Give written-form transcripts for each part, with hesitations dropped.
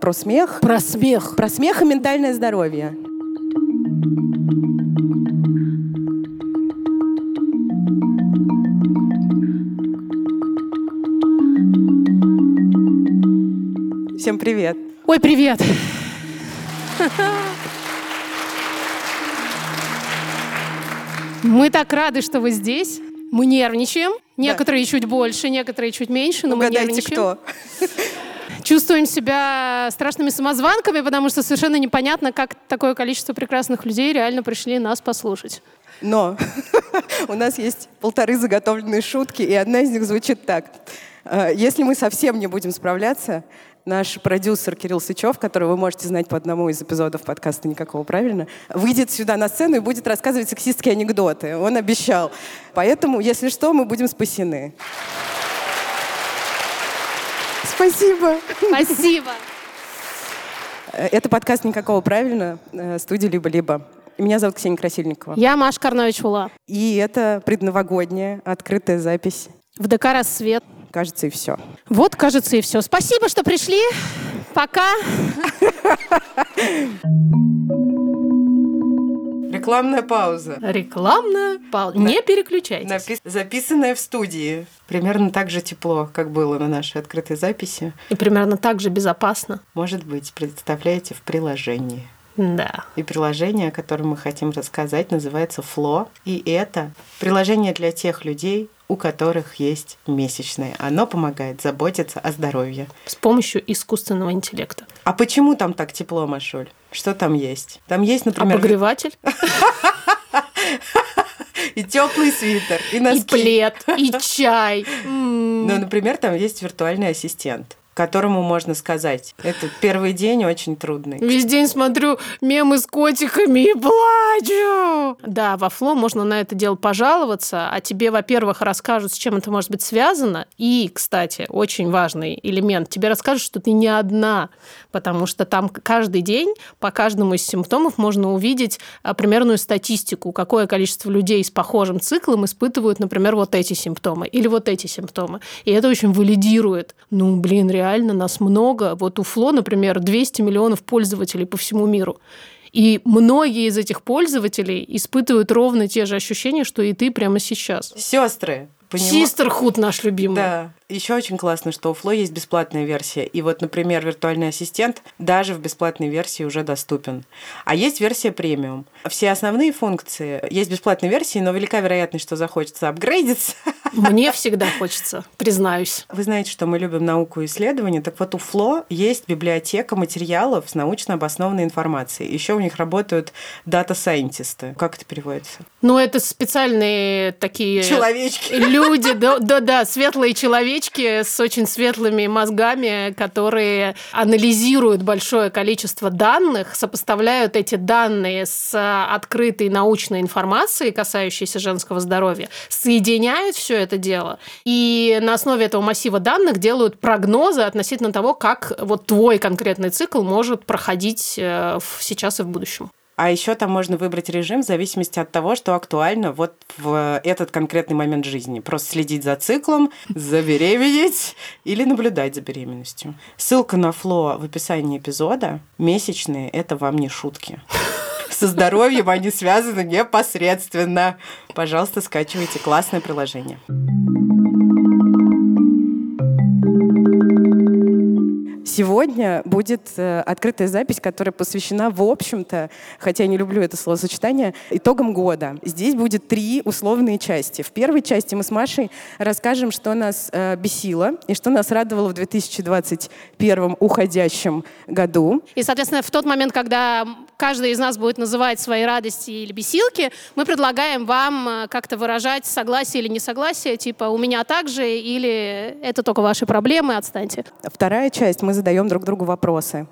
про смех. Про смех. Про смех и ментальное здоровье. Всем привет. Ой, привет. Мы так рады, что вы здесь. Мы нервничаем. Некоторые чуть больше, некоторые чуть меньше, но мы нервничаем. Угадайте, кто. Чувствуем себя страшными самозванками, потому что совершенно непонятно, как такое количество прекрасных людей реально пришли нас послушать. Но у нас есть 1,5 заготовленные шутки, и одна из них звучит так. Если мы совсем не будем справляться, наш продюсер Кирилл Сычев, которого вы можете знать по одному из эпизодов подкаста «Никакого правильно», выйдет сюда на сцену и будет рассказывать сексистские анекдоты. Он обещал. Поэтому, если что, мы будем спасены. Спасибо. Спасибо. Это подкаст «Никакого правильно», студия «Либо/Либо». Меня зовут Ксения Красильникова. Я Маша Карнович Ула. И это предновогодняя открытая запись. В ДК «Рассвет». Кажется, и все. Вот, кажется, и все. Спасибо, что пришли. Пока. Рекламная пауза. Рекламная пауза. Не переключайтесь. Записанная в студии. Примерно так же тепло, как было на нашей открытой записи. И примерно так же безопасно. Может быть, представляете, в приложении. Да. И приложение, о котором мы хотим рассказать, называется Flo. И это приложение для тех людей, у которых есть месячные. Оно помогает заботиться о здоровье. С помощью искусственного интеллекта. А почему там так тепло, Машуль? Что там есть? Там есть, например... Обогреватель. И теплый свитер, и носки. И плед, и чай. Ну, например, там есть виртуальный ассистент, которому можно сказать, этот первый день очень трудный. Весь день смотрю мемы с котиками и плачу. Да, во Flo можно на это дело пожаловаться, а тебе, во-первых, расскажут, с чем это может быть связано. И, кстати, очень важный элемент, тебе расскажут, что ты не одна, потому что там каждый день по каждому из симптомов можно увидеть примерную статистику, какое количество людей с похожим циклом испытывают, например, вот эти симптомы или вот эти симптомы. И это очень валидирует. Ну, блин, реально нас много. Вот у Flo, например, 200 миллионов пользователей по всему миру. И многие из этих пользователей испытывают ровно те же ощущения, что и ты прямо сейчас. Сестры. Sisterhood наш любимый. Да. Еще очень классно, что у Flo есть бесплатная версия. И вот, например, виртуальный ассистент даже в бесплатной версии уже доступен. А есть версия премиум. Все основные функции есть в бесплатной версии, но велика вероятность, что захочется апгрейдиться. Мне всегда хочется, признаюсь. Вы знаете, что мы любим науку и исследования. Так вот, у Flo есть библиотека материалов с научно обоснованной информацией. Еще у них работают дата-сайентисты. Как это переводится? Ну, это специальные такие... Человечки. Люди, да-да, светлые человечки. С очень светлыми мозгами, которые анализируют большое количество данных, сопоставляют эти данные с открытой научной информацией, касающейся женского здоровья, соединяют все это дело и на основе этого массива данных делают прогнозы относительно того, как вот твой конкретный цикл может проходить сейчас и в будущем. А еще там можно выбрать режим в зависимости от того, что актуально вот в этот конкретный момент жизни. Просто следить за циклом, забеременеть или наблюдать за беременностью. Ссылка на Flo в описании эпизода. Месячные – это вам не шутки. Со здоровьем они связаны непосредственно. Пожалуйста, скачивайте классное приложение. Сегодня будет открытая запись, которая посвящена, в общем-то, хотя я не люблю это словосочетание, итогам года. Здесь будет 3 условные части. В первой части мы с Машей расскажем, что нас бесило и что нас радовало в 2021 уходящем году. И, соответственно, в тот момент, когда каждый из нас будет называть свои радости или бесилки, мы предлагаем вам как-то выражать согласие или несогласие, типа «у меня так же» или «это только ваши проблемы, отстаньте». Вторая часть. Мы задаем друг другу вопросы.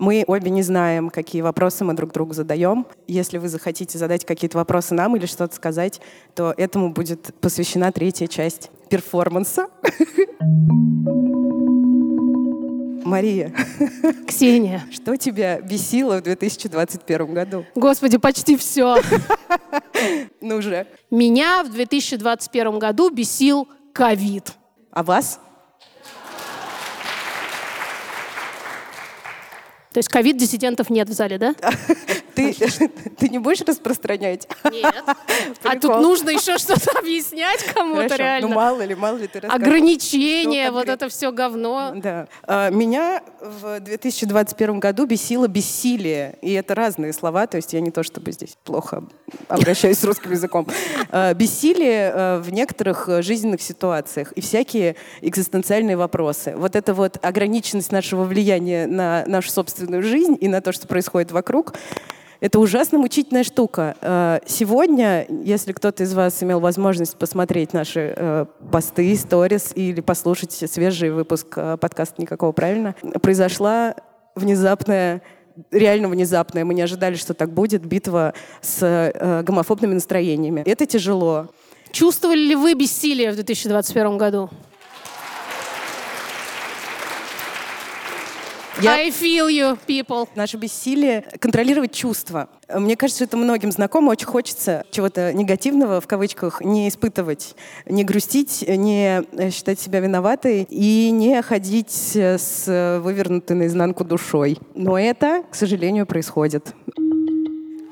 Мы обе не знаем, какие вопросы мы друг другу задаем. Если вы захотите задать какие-то вопросы нам или что-то сказать, то этому будет посвящена 3-я часть перформанса. Мария. Ксения. Что тебя бесило в 2021 году? Господи, почти все. Ну же. Меня в 2021 году бесил ковид. А вас? То есть ковид-диссидентов нет в зале, да? Ты не будешь распространять? Нет. А тут нужно еще что-то объяснять кому-то реально. Ну мало ли ты расскажешь. Ограничения, вот это все говно. Да. Меня в 2021 году бесило бессилие. И это разные слова, то есть я не то чтобы здесь плохо обращаюсь с русским языком. Бессилие в некоторых жизненных ситуациях и всякие экзистенциальные вопросы. Вот это вот ограниченность нашего влияния на нашу собственную жизнь и на то, что происходит вокруг, это ужасно мучительная штука. Сегодня, если кто-то из вас имел возможность посмотреть наши посты, сторис или послушать свежий выпуск подкаста «Никакого правильно», произошла внезапная, реально внезапная, мы не ожидали, что так будет, битва с гомофобными настроениями. Это тяжело. Чувствовали ли вы бессилие в 2021 году? I feel you, people. Наше бессилие контролировать чувства. Мне кажется, это многим знакомо. Очень хочется чего-то негативного, в кавычках, не испытывать, не грустить, не считать себя виноватой и не ходить с вывернутой наизнанку душой. Но это, к сожалению, происходит.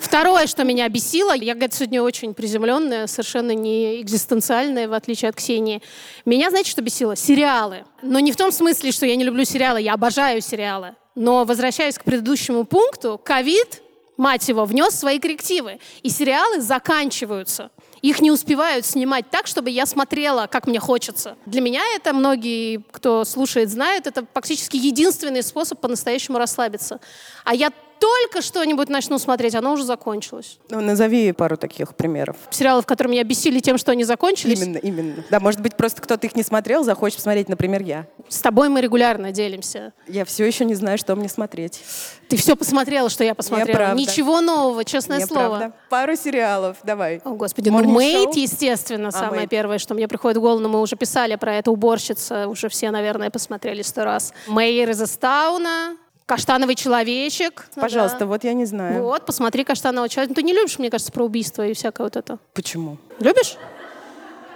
Второе, что меня бесило, я, говорит, сегодня очень приземленная, совершенно не экзистенциальная, в отличие от Ксении. Меня, знаете, что бесило? Сериалы. Но не в том смысле, что я не люблю сериалы, я обожаю сериалы. Но, возвращаясь к предыдущему пункту, ковид, мать его, внес свои коррективы. И сериалы заканчиваются. Их не успевают снимать так, чтобы я смотрела, как мне хочется. Для меня это, многие, кто слушает, знают, это практически единственный способ по-настоящему расслабиться. А я только что-нибудь начну смотреть, оно уже закончилось. Ну, назови пару таких примеров. Сериалов, которые меня бесили тем, что они закончились. Именно. Да, может быть, просто кто-то их не смотрел, захочет посмотреть, например, я. С тобой мы регулярно делимся. Я все еще не знаю, что мне смотреть. Ты все посмотрела, что я посмотрела. Ничего нового, честное слово. Правда. Пару сериалов, давай. О, Господи, ну «Мэйд», естественно, самое первое, что мне приходит в голову. Мы уже писали про это, «Уборщица». Уже все, наверное, посмотрели 100 раз. «Мэйр из Эстауна». «Каштановый человечек». Пожалуйста, да. Вот я не знаю. Вот, посмотри «Каштанового человечка». Ну, ты не любишь, мне кажется, про убийство и всякое вот это. Почему? Любишь?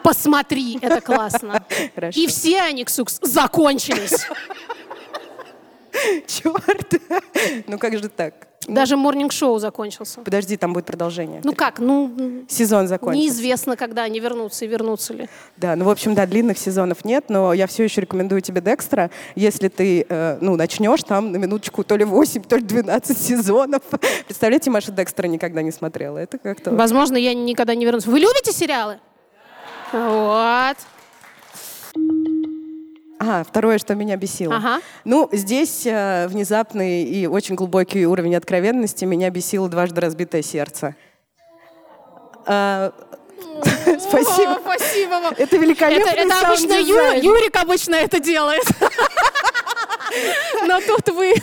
Посмотри, это классно. И все они, Ксукс, закончились. Черт. Ну как же так? Даже морнинг-шоу закончился. Подожди, там будет продолжение. Ну как? Ну, сезон закончился. Неизвестно, когда они вернутся и вернутся ли. Да, ну в общем, да, длинных сезонов нет, но я все еще рекомендую тебе «Декстера». Если ты, начнешь, там на минуточку то ли 8, то ли 12 сезонов. Представляете, Маша «Декстера» никогда не смотрела. Это как-то... Возможно, я никогда не вернусь. Вы любите сериалы? Да. Вот. Второе, что меня бесило. Ага. Ну, здесь внезапный и очень глубокий уровень откровенности. Меня бесило «Дважды разбитое сердце». Спасибо. Спасибо вам. Это великолепный это обычно Юрик обычно это делает. Но тут вы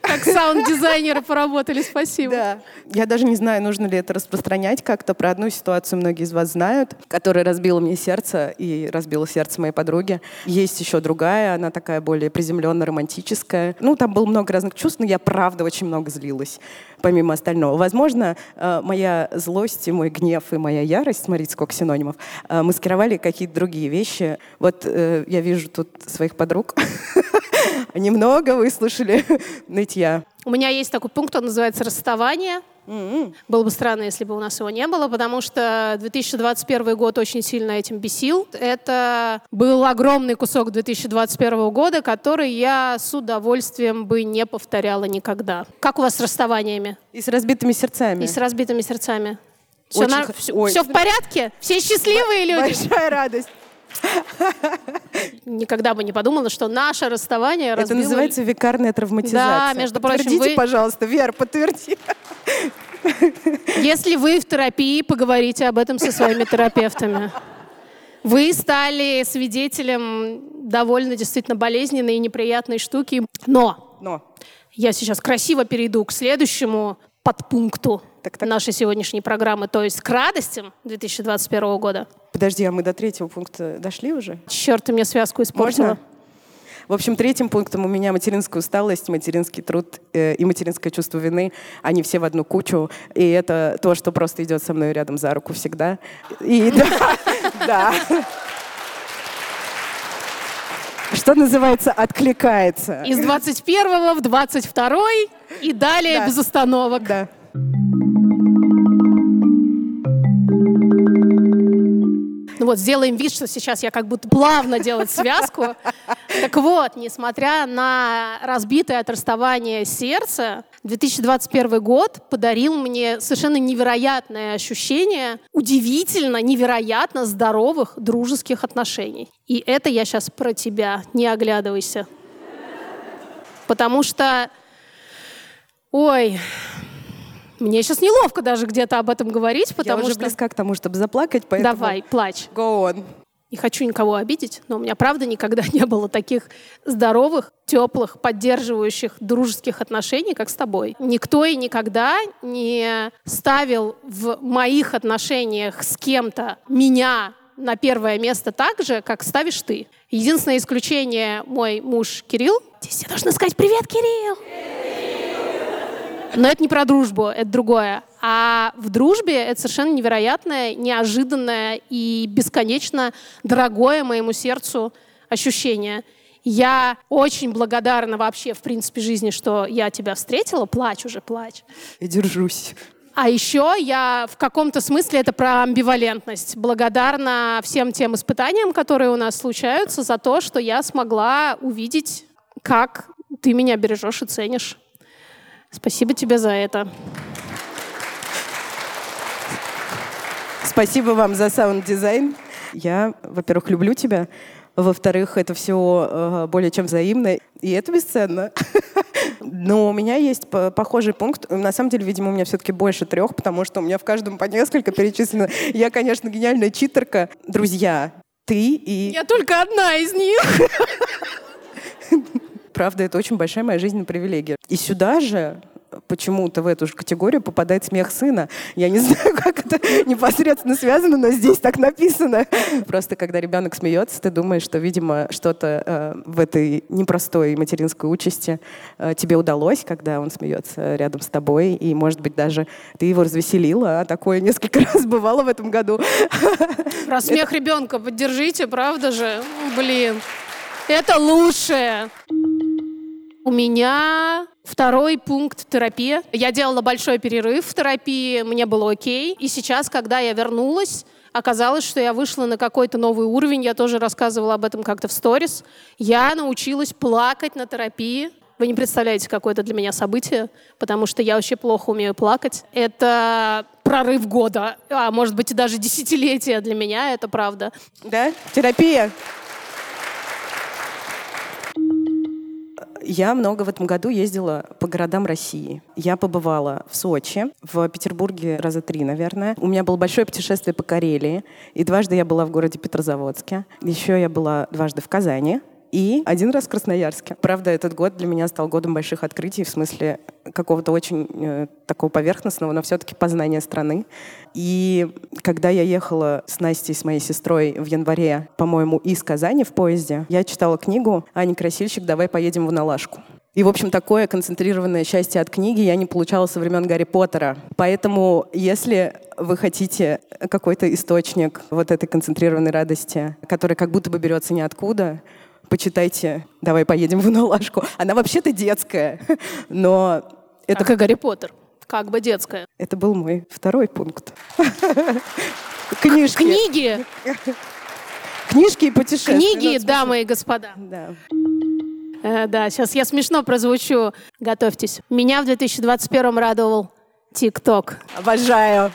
как саунд-дизайнеры поработали, спасибо. Да. Я даже не знаю, нужно ли это распространять как-то. Про одну ситуацию многие из вас знают, которая разбила мне сердце и разбила сердце моей подруги. Есть еще другая, она такая более приземленная, романтическая. Ну, там было много разных чувств, но я правда очень много злилась, помимо остального. Возможно, моя злость и мой гнев и моя ярость, смотрите, сколько синонимов, маскировали какие-то другие вещи. Вот я вижу тут своих подруг. Они много выслушали нытья. У меня есть такой пункт, он называется «Расставание». Mm-hmm. Было бы странно, если бы у нас его не было, потому что 2021 год очень сильно этим бесил. Это был огромный кусок 2021 года, который я с удовольствием бы не повторяла никогда. Как у вас с расставаниями? И с разбитыми сердцами. И с разбитыми сердцами. Все в порядке? Все счастливые люди? Большая радость. Никогда бы не подумала, что наше расставание разбило... Это называется векарная травматизация. Да, между прочим, подтвердите, пожалуйста, Вера, подтверди. Если вы в терапии, поговорите об этом со своими терапевтами. Вы стали свидетелем довольно действительно болезненной и неприятной штуки. Но. Я сейчас красиво перейду к следующему подпункту нашей сегодняшней программы, то есть к радостям 2021 года. Подожди, а мы до третьего пункта дошли уже? Черт, ты мне связку испортила. Можно? В общем, третьим пунктом у меня материнская усталость, материнский труд и материнское чувство вины. Они все в одну кучу. И это то, что просто идет со мной рядом за руку всегда. И да. что называется, откликается. Из 21-го в 22-й и далее без остановок. Да. Ну вот, сделаем вид, что сейчас я как будто плавно делаю связку. Так вот, несмотря на разбитое от расставания сердце, 2021 год подарил мне совершенно невероятное ощущение удивительно, невероятно здоровых дружеских отношений. И это я сейчас про тебя, не оглядывайся. Потому что... Ой... Мне сейчас неловко даже где-то об этом говорить, потому что... Я уже близка к тому, чтобы заплакать, поэтому... Давай, плачь. Go on. Не хочу никого обидеть, но у меня, правда, никогда не было таких здоровых, теплых, поддерживающих, дружеских отношений, как с тобой. Никто и никогда не ставил в моих отношениях с кем-то меня на первое место так же, как ставишь ты. Единственное исключение — мой муж Кирилл. Здесь я должна сказать «Привет, Кирилл!» Но это не про дружбу, это другое. А в дружбе это совершенно невероятное, неожиданное и бесконечно дорогое моему сердцу ощущение. Я очень благодарна вообще, в принципе, жизни, что я тебя встретила. Плачь уже, плачь. Я держусь. А еще я в каком-то смысле, это про амбивалентность, благодарна всем тем испытаниям, которые у нас случаются, за то, что я смогла увидеть, как ты меня бережешь и ценишь. Спасибо тебе за это. Спасибо вам за саунд-дизайн. Я, во-первых, люблю тебя. Во-вторых, это все более чем взаимно. И это бесценно. Но у меня есть похожий пункт. На самом деле, видимо, у меня все-таки больше 3, потому что у меня в каждом по несколько перечислено. Я, конечно, гениальная читерка. Друзья, ты и... Я только одна из них. Правда, это очень большая моя жизненная привилегия. И сюда же, почему-то в эту же категорию, попадает смех сына. Я не знаю, как это непосредственно связано, но здесь так написано. Просто когда ребенок смеется, ты думаешь, что, видимо, что-то в этой непростой материнской участи тебе удалось, когда он смеется рядом с тобой, и, может быть, даже ты его развеселила. А такое несколько раз бывало в этом году. Про смех ребенка поддержите, правда же? Блин, это лучшее. У меня второй пункт — терапия. Я делала большой перерыв в терапии, мне было окей. И сейчас, когда я вернулась, оказалось, что я вышла на какой-то новый уровень. Я тоже рассказывала об этом как-то в сторис. Я научилась плакать на терапии. Вы не представляете, какое это для меня событие, потому что я вообще плохо умею плакать. Это прорыв года, а может быть и даже десятилетия для меня, это правда. Да? Терапия. Я много в этом году ездила по городам России. Я побывала в Сочи, в Петербурге раза 3, наверное. У меня было большое путешествие по Карелии. И дважды я была в городе Петрозаводске. Еще я была дважды в Казани. И 1 раз в Красноярске. Правда, этот год для меня стал годом больших открытий, в смысле какого-то очень такого поверхностного, но все-таки познания страны. И когда я ехала с Настей, с моей сестрой, в январе, по-моему, из Казани в поезде, я читала книгу «Ани Красильщик. Давай поедем в Налашку». И, в общем, такое концентрированное счастье от книги я не получала со времен Гарри Поттера. Поэтому, если вы хотите какой-то источник вот этой концентрированной радости, который как будто бы берется ниоткуда, почитайте «Давай поедем в Налашку». Она вообще-то детская, но... Это как Гарри Поттер, как бы детская. Это был мой второй пункт. Книжки. Книги. Книжки и путешествия. Книги, дамы и господа. Да. Да, сейчас я смешно прозвучу. Готовьтесь. Меня в 2021 радовал ТикТок. Обожаю.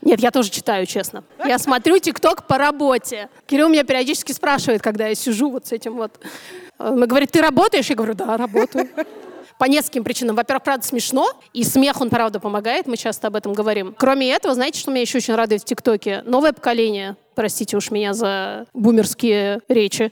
Нет, я тоже читаю, честно. Я смотрю ТикТок по работе. Кирилл меня периодически спрашивает, когда я сижу вот с этим вот. Он говорит, ты работаешь? Я говорю, да, работаю. По нескольким причинам. Во-первых, правда, смешно. И смех, он, правда, помогает. Мы часто об этом говорим. Кроме этого, знаете, что меня еще очень радует в ТикТоке? Новое поколение. Простите уж меня за бумерские речи.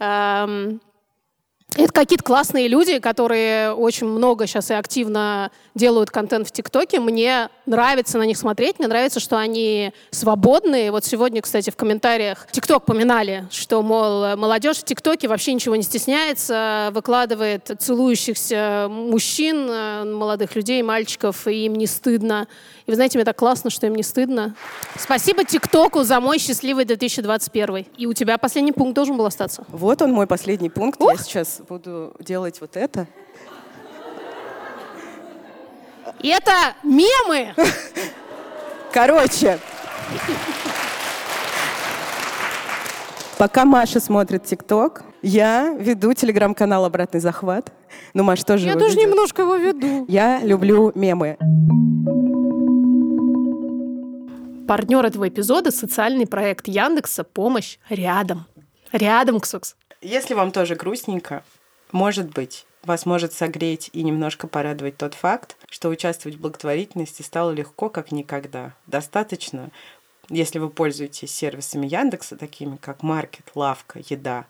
Это какие-то классные люди, которые очень много сейчас и активно делают контент в ТикТоке. Мне нравится на них смотреть, мне нравится, что они свободные. Вот сегодня, кстати, в комментариях ТикТок поминали, что, мол, молодежь в ТикТоке вообще ничего не стесняется, выкладывает целующихся мужчин, молодых людей, мальчиков, и им не стыдно. И вы знаете, мне так классно, что им не стыдно. Спасибо ТикТоку за мой счастливый 2021. И у тебя последний пункт должен был остаться. Вот он, мой последний пункт. Ух! Я сейчас буду делать вот это. И это мемы! Короче. Пока Маша смотрит ТикТок, я веду телеграм-канал «Обратный захват». Ну, Маша тоже его ведет. Я тоже немножко его веду. Я люблю мемы. Партнер этого эпизода — социальный проект Яндекса «Помощь рядом». Рядом, Ксукс. Если вам тоже грустненько, может быть, вас может согреть и немножко порадовать тот факт, что участвовать в благотворительности стало легко, как никогда. Достаточно, если вы пользуетесь сервисами Яндекса, такими как Маркет, Лавка, Еда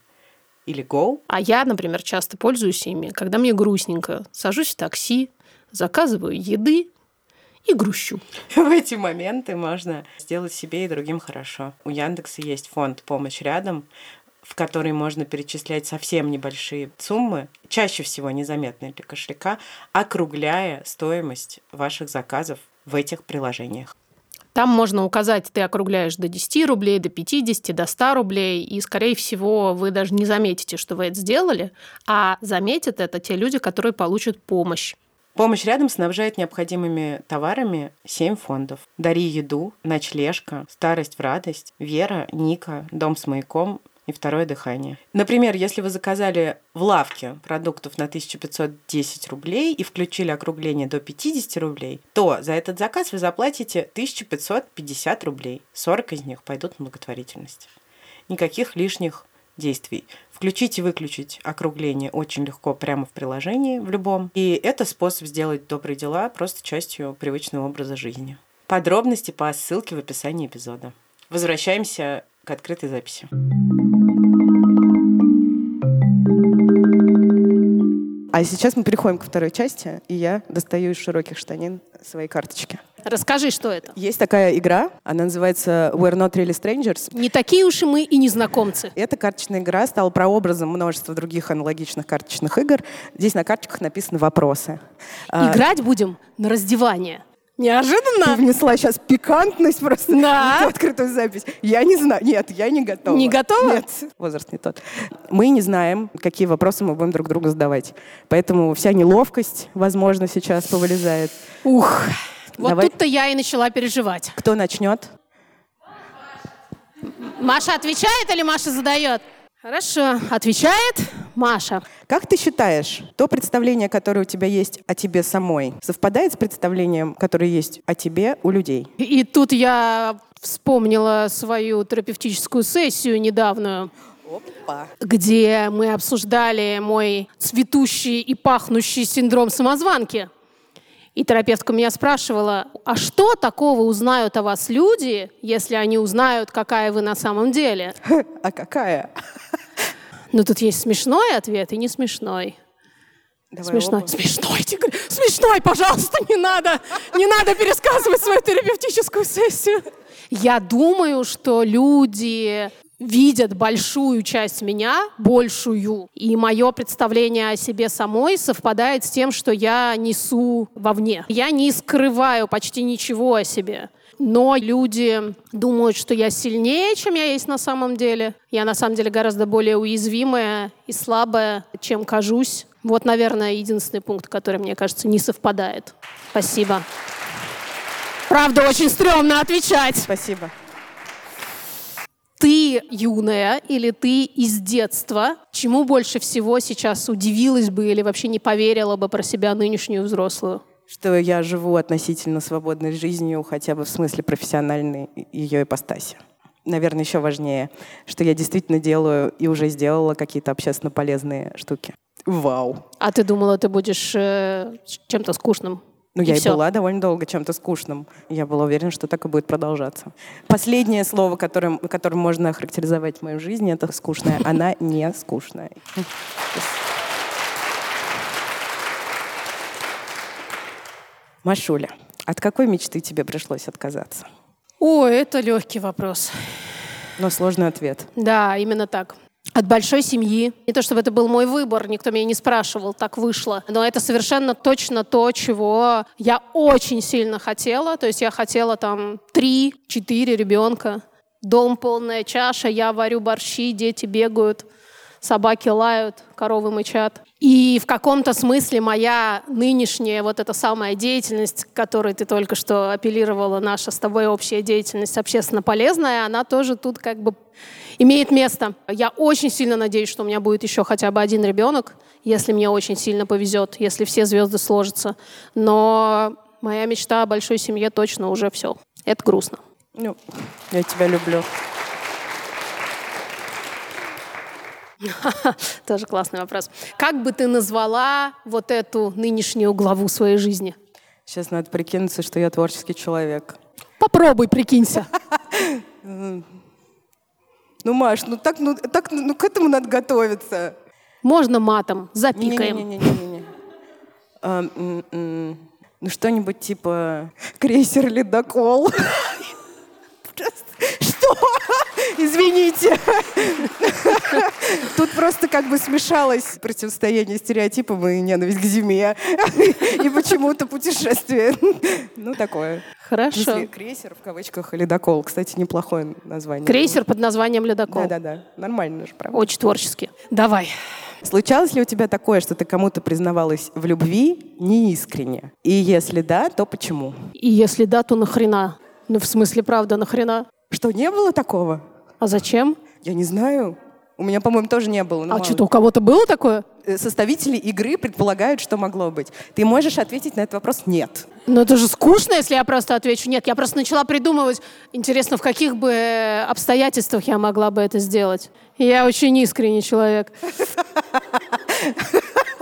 или Go. А я, например, часто пользуюсь ими, когда мне грустненько. Сажусь в такси, заказываю еды и грущу. В эти моменты можно сделать себе и другим хорошо. У Яндекса есть фонд «Помощь рядом», в который можно перечислять совсем небольшие суммы, чаще всего незаметные для кошелька, округляя стоимость ваших заказов в этих приложениях. Там можно указать, ты округляешь до 10 рублей, до 50, до 100 рублей, и, скорее всего, вы даже не заметите, что вы это сделали, а заметят это те люди, которые получат помощь. «Помощь рядом» снабжает необходимыми товарами 7 фондов. «Дари еду», «Ночлежка», «Старость в радость», «Вера», «Ника», «Дом с маяком» и «Второе дыхание». Например, если вы заказали в лавке продуктов на 1510 рублей и включили округление до 50 рублей, то за этот заказ вы заплатите 1550 рублей. 40 из них пойдут на благотворительность. Никаких лишних действий. Включить и выключить округление очень легко прямо в приложении, в любом. И это способ сделать добрые дела просто частью привычного образа жизни. Подробности по ссылке в описании эпизода. Возвращаемся к открытой записи. А сейчас мы переходим ко второй части, и я достаю из широких штанин свои карточки. Расскажи, что это. Есть такая игра, она называется «We're not really strangers». Не такие уж и мы и незнакомцы. Эта карточная игра стала прообразом множества других аналогичных карточных игр. Здесь на карточках написаны вопросы. Играть будем на раздевание. Неожиданно. Ты внесла сейчас пикантность просто в открытую запись. Я не знаю. Нет, я не готова. Не готова? Нет. Возраст не тот. Мы не знаем, какие вопросы мы будем друг другу задавать. Поэтому вся неловкость, возможно, сейчас повылезает. Ух. Вот давай. Тут-то я и начала переживать. Кто начнет? Маша отвечает или Маша задает? Хорошо. Отвечает Маша. Как ты считаешь, то представление, которое у тебя есть о тебе самой, совпадает с представлением, которое есть о тебе у людей? И тут я вспомнила свою терапевтическую сессию недавнюю. Опа. Где мы обсуждали мой цветущий и пахнущий синдром самозванки. И терапевтка меня спрашивала, а что такого узнают о вас люди, если они узнают, какая вы на самом деле? А какая? Ну, тут есть смешной ответ и не смешной. Давай смешной. Оба. Смешной, Тигр. Смешной, пожалуйста, не надо. Не надо пересказывать свою терапевтическую сессию. Я думаю, что люди видят большую часть меня, большую, и мое представление о себе самой совпадает с тем, что я несу вовне. Я не скрываю почти ничего о себе. Но люди думают, что я сильнее, чем я есть на самом деле. Я на самом деле гораздо более уязвимая и слабая, чем кажусь. Вот, наверное, единственный пункт, который, мне кажется, не совпадает. Спасибо. Правда, очень стрёмно отвечать. Спасибо. Ты юная или ты из детства? Чему больше всего сейчас удивилась бы или вообще не поверила бы про себя нынешнюю взрослую? Что я живу относительно свободной жизнью, хотя бы в смысле профессиональной ее ипостаси. Наверное, еще важнее, что я действительно делаю и уже сделала какие-то общественно полезные штуки. Вау! А ты думала, ты будешь чем-то скучным? Ну, я и была довольно долго чем-то скучным. Я была уверена, что так и будет продолжаться. Последнее слово, которым можно охарактеризовать мою жизнь, это «скучная». Она не скучная. Машуля, От какой мечты тебе пришлось отказаться? О, это легкий вопрос. Но сложный ответ. Да, именно так. От большой семьи. Не то чтобы это был мой выбор, никто меня не спрашивал, так вышло. Но это совершенно точно то, чего я очень сильно хотела. То есть я хотела там 3-4 ребенка. Дом полная чаша, я варю борщи, дети бегают, собаки лают, коровы мычат. И в каком-то смысле моя нынешняя вот эта самая деятельность, к которой ты только что апеллировала, наша с тобой общая деятельность общественно полезная, она тоже тут как бы имеет место. Я очень сильно надеюсь, что у меня будет еще хотя бы один ребенок, если мне очень сильно повезет, если все звезды сложатся. Но моя мечта о большой семье точно уже все. Это грустно. Ну, я тебя люблю. Тоже классный вопрос. Как бы ты назвала вот эту нынешнюю главу своей жизни? Сейчас надо прикинуться, что я творческий человек. Попробуй прикинься. Ну, Маш, так, к этому надо готовиться. Можно матом, запикаем. Не-не-не. Ну, что-нибудь типа крейсер-ледокол. Что? Извините. Тут просто как бы смешалось противостояние стереотипам и ненависть к зиме. И почему-то путешествие. Ну, такое. Хорошо. Крейсер, в кавычках, ледокол. Кстати, неплохое название. Крейсер под названием ледокол. Да-да-да. Нормально же, правда? Очень творчески. Давай. Случалось ли у тебя такое, что ты кому-то признавалась в любви неискренне? И если да, то почему? И если да, то нахрена? Ну, в смысле, правда, нахрена? Что, не было такого? А зачем? Я не знаю. У меня, по-моему, тоже не было. А что-то у кого-то было такое? Составители игры предполагают, что могло быть. Ты можешь ответить на этот вопрос «нет». Но это же скучно, если я просто отвечу «нет». Я просто начала придумывать, интересно, в каких бы обстоятельствах я могла бы это сделать. Я очень искренний человек.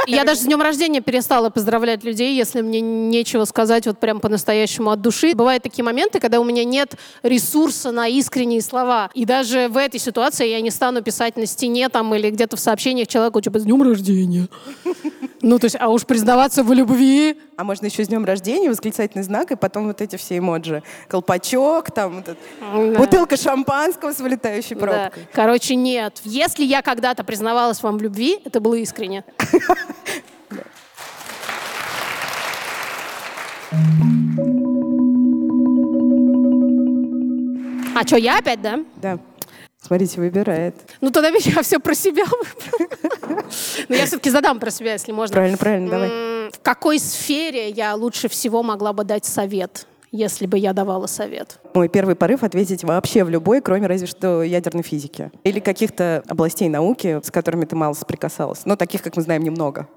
Я даже с днем рождения перестала поздравлять людей, если мне нечего сказать вот прям по-настоящему от души. Бывают такие моменты, когда у меня нет ресурса на искренние слова. И даже в этой ситуации я не стану писать на стене там или где-то в сообщениях человеку, типа, с днем рождения. Ну, то есть, а уж признаваться в любви. А можно еще с днем рождения, восклицательный знак, и потом вот эти все эмоджи. Колпачок, там, бутылка шампанского с вылетающей пробкой. Да. Короче, нет. Если я когда-то признавалась вам в любви, это было искренне. А что, я опять, да? Да. Смотрите, выбирает. Ну, тогда я все про себя выбрала. Но я все-таки задам про себя, если можно. Правильно, правильно, давай. В какой сфере я лучше всего могла бы дать совет, если бы я давала совет? Мой первый порыв — ответить вообще в любой, кроме разве что ядерной физики. Или каких-то областей науки, с которыми ты мало соприкасалась. Но таких, как мы знаем, немного.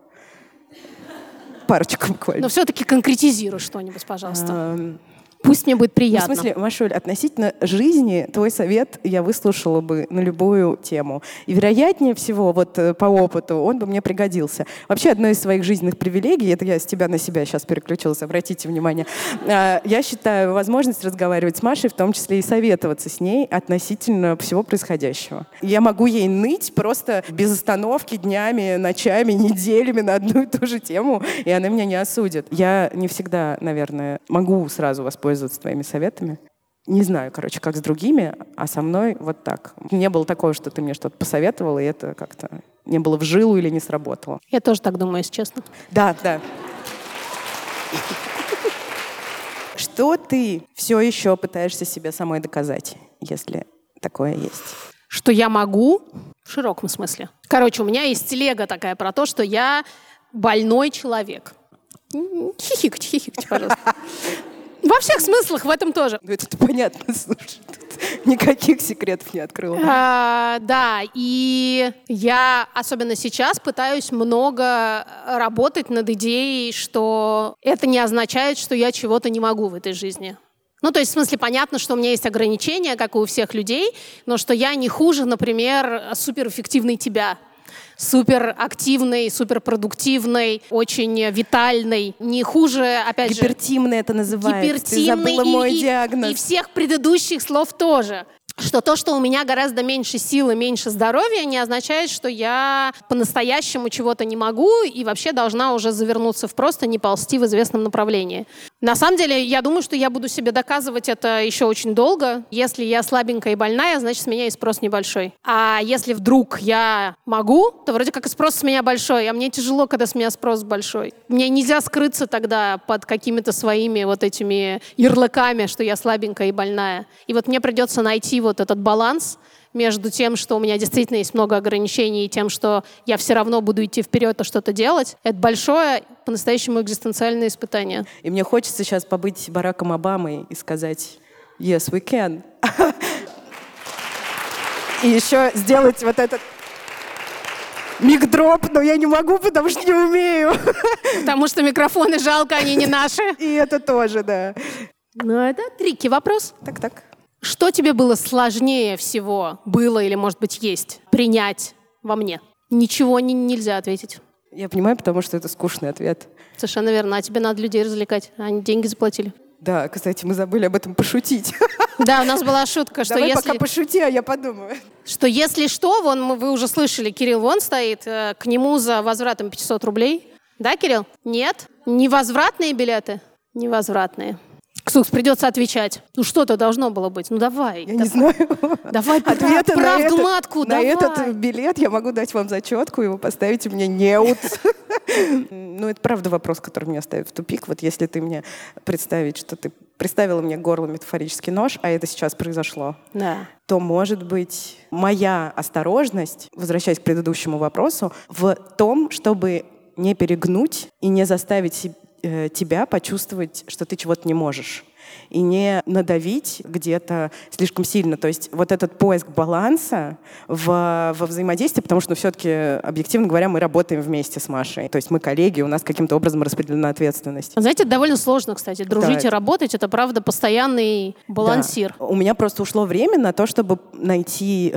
Парочка буквально. Но все-таки конкретизируй что-нибудь, пожалуйста. Пусть мне будет приятно. Ну, в смысле, Машуль, относительно жизни твой совет я выслушала бы на любую тему. И, вероятнее всего, вот по опыту, он бы мне пригодился. Вообще, одной из своих жизненных привилегий, это я с тебя на себя сейчас переключилась, обратите внимание, я считаю, возможность разговаривать с Машей, в том числе и советоваться с ней относительно всего происходящего. Я могу ей ныть просто без остановки днями, ночами, неделями на одну и ту же тему, и она меня не осудит. Я не всегда, наверное, могу сразу воспользоваться твоими советами. Не знаю, короче, как с другими, а со мной вот так. Не было такого, что ты мне что-то посоветовала, и это как-то не было в жилу или не сработало. Я тоже так думаю, если честно. Да, да. Что ты все еще пытаешься себе самой доказать, если такое есть? Что я могу, в широком смысле. Короче, у меня есть телега такая про то, что я больной человек. Хихикать, хихикать, пожалуйста. Во всех смыслах, в этом тоже. Ну, это понятно, слушай. Тут никаких секретов не открыла. Да, и я, особенно сейчас, пытаюсь много работать над идеей, что это не означает, что я чего-то не могу в этой жизни. Ну, то есть, в смысле, понятно, что у меня есть ограничения, как и у всех людей, но что я не хуже, например, суперэффективной тебя. Суперактивный, суперпродуктивный, очень витальный, не хуже, опять же... Гипертимный это называется. Гипертимный. Ты забыла мой диагноз. И всех предыдущих слов тоже. что то, что у меня гораздо меньше силы, меньше здоровья, не означает, что я по-настоящему чего-то не могу и вообще должна уже завернуться в просто, не ползти в известном направлении. На самом деле, я думаю, что я буду себе доказывать это еще очень долго. Если я слабенькая и больная, значит, с меня и спрос небольшой. А если вдруг я могу, то вроде как и спрос с меня большой, а мне тяжело, когда с меня спрос большой. Мне нельзя скрыться тогда под какими-то своими вот этими ярлыками, что я слабенькая и больная. И вот мне придется найти вот этот баланс между тем, что у меня действительно есть много ограничений, и тем, что я все равно буду идти вперед и что-то делать. Это большое, по-настоящему экзистенциальное испытание. И мне хочется сейчас побыть Бараком Обамой и сказать «Yes, we can». И еще сделать вот этот микдроп, но я не могу, потому что не умею. Потому что микрофоны жалко, они не наши. И это тоже, да. Ну, это трики вопрос. Так. Что тебе было сложнее всего, было или, может быть, есть, принять во мне? Ничего нельзя ответить. Я понимаю, потому что это скучный ответ. Совершенно верно. А тебе надо людей развлекать. Они деньги заплатили. Да, кстати, мы забыли об этом пошутить. Да, у нас была шутка, что давай если... пока пошути, а я подумаю. Что если что, вы уже слышали, Кирилл вон стоит, к нему за возвратом 500 рублей. Да, Кирилл? Нет. Невозвратные билеты? Невозвратные. Ксукс, придется отвечать. Ну что-то должно было быть. Ну давай. Я не знаю. Давай ответа правду на матку. На этот билет я могу дать вам зачетку, и вы поставите мне неут. Ну это правда вопрос, который меня ставит в тупик. Вот если ты мне представить, что ты приставила мне к горлу метафорический нож, а это сейчас произошло, то, может быть, моя осторожность, возвращаясь к предыдущему вопросу, в том, чтобы не перегнуть и не заставить себя почувствовать, что ты чего-то не можешь. И не надавить где-то слишком сильно. То есть вот этот поиск баланса во взаимодействии, потому что, все-таки, объективно говоря, мы работаем вместе с Машей. То есть мы коллеги, у нас каким-то образом распределена ответственность. Знаете, это довольно сложно, кстати. Дружить и работать — это, правда, постоянный балансир. Да. У меня просто ушло время на то, чтобы найти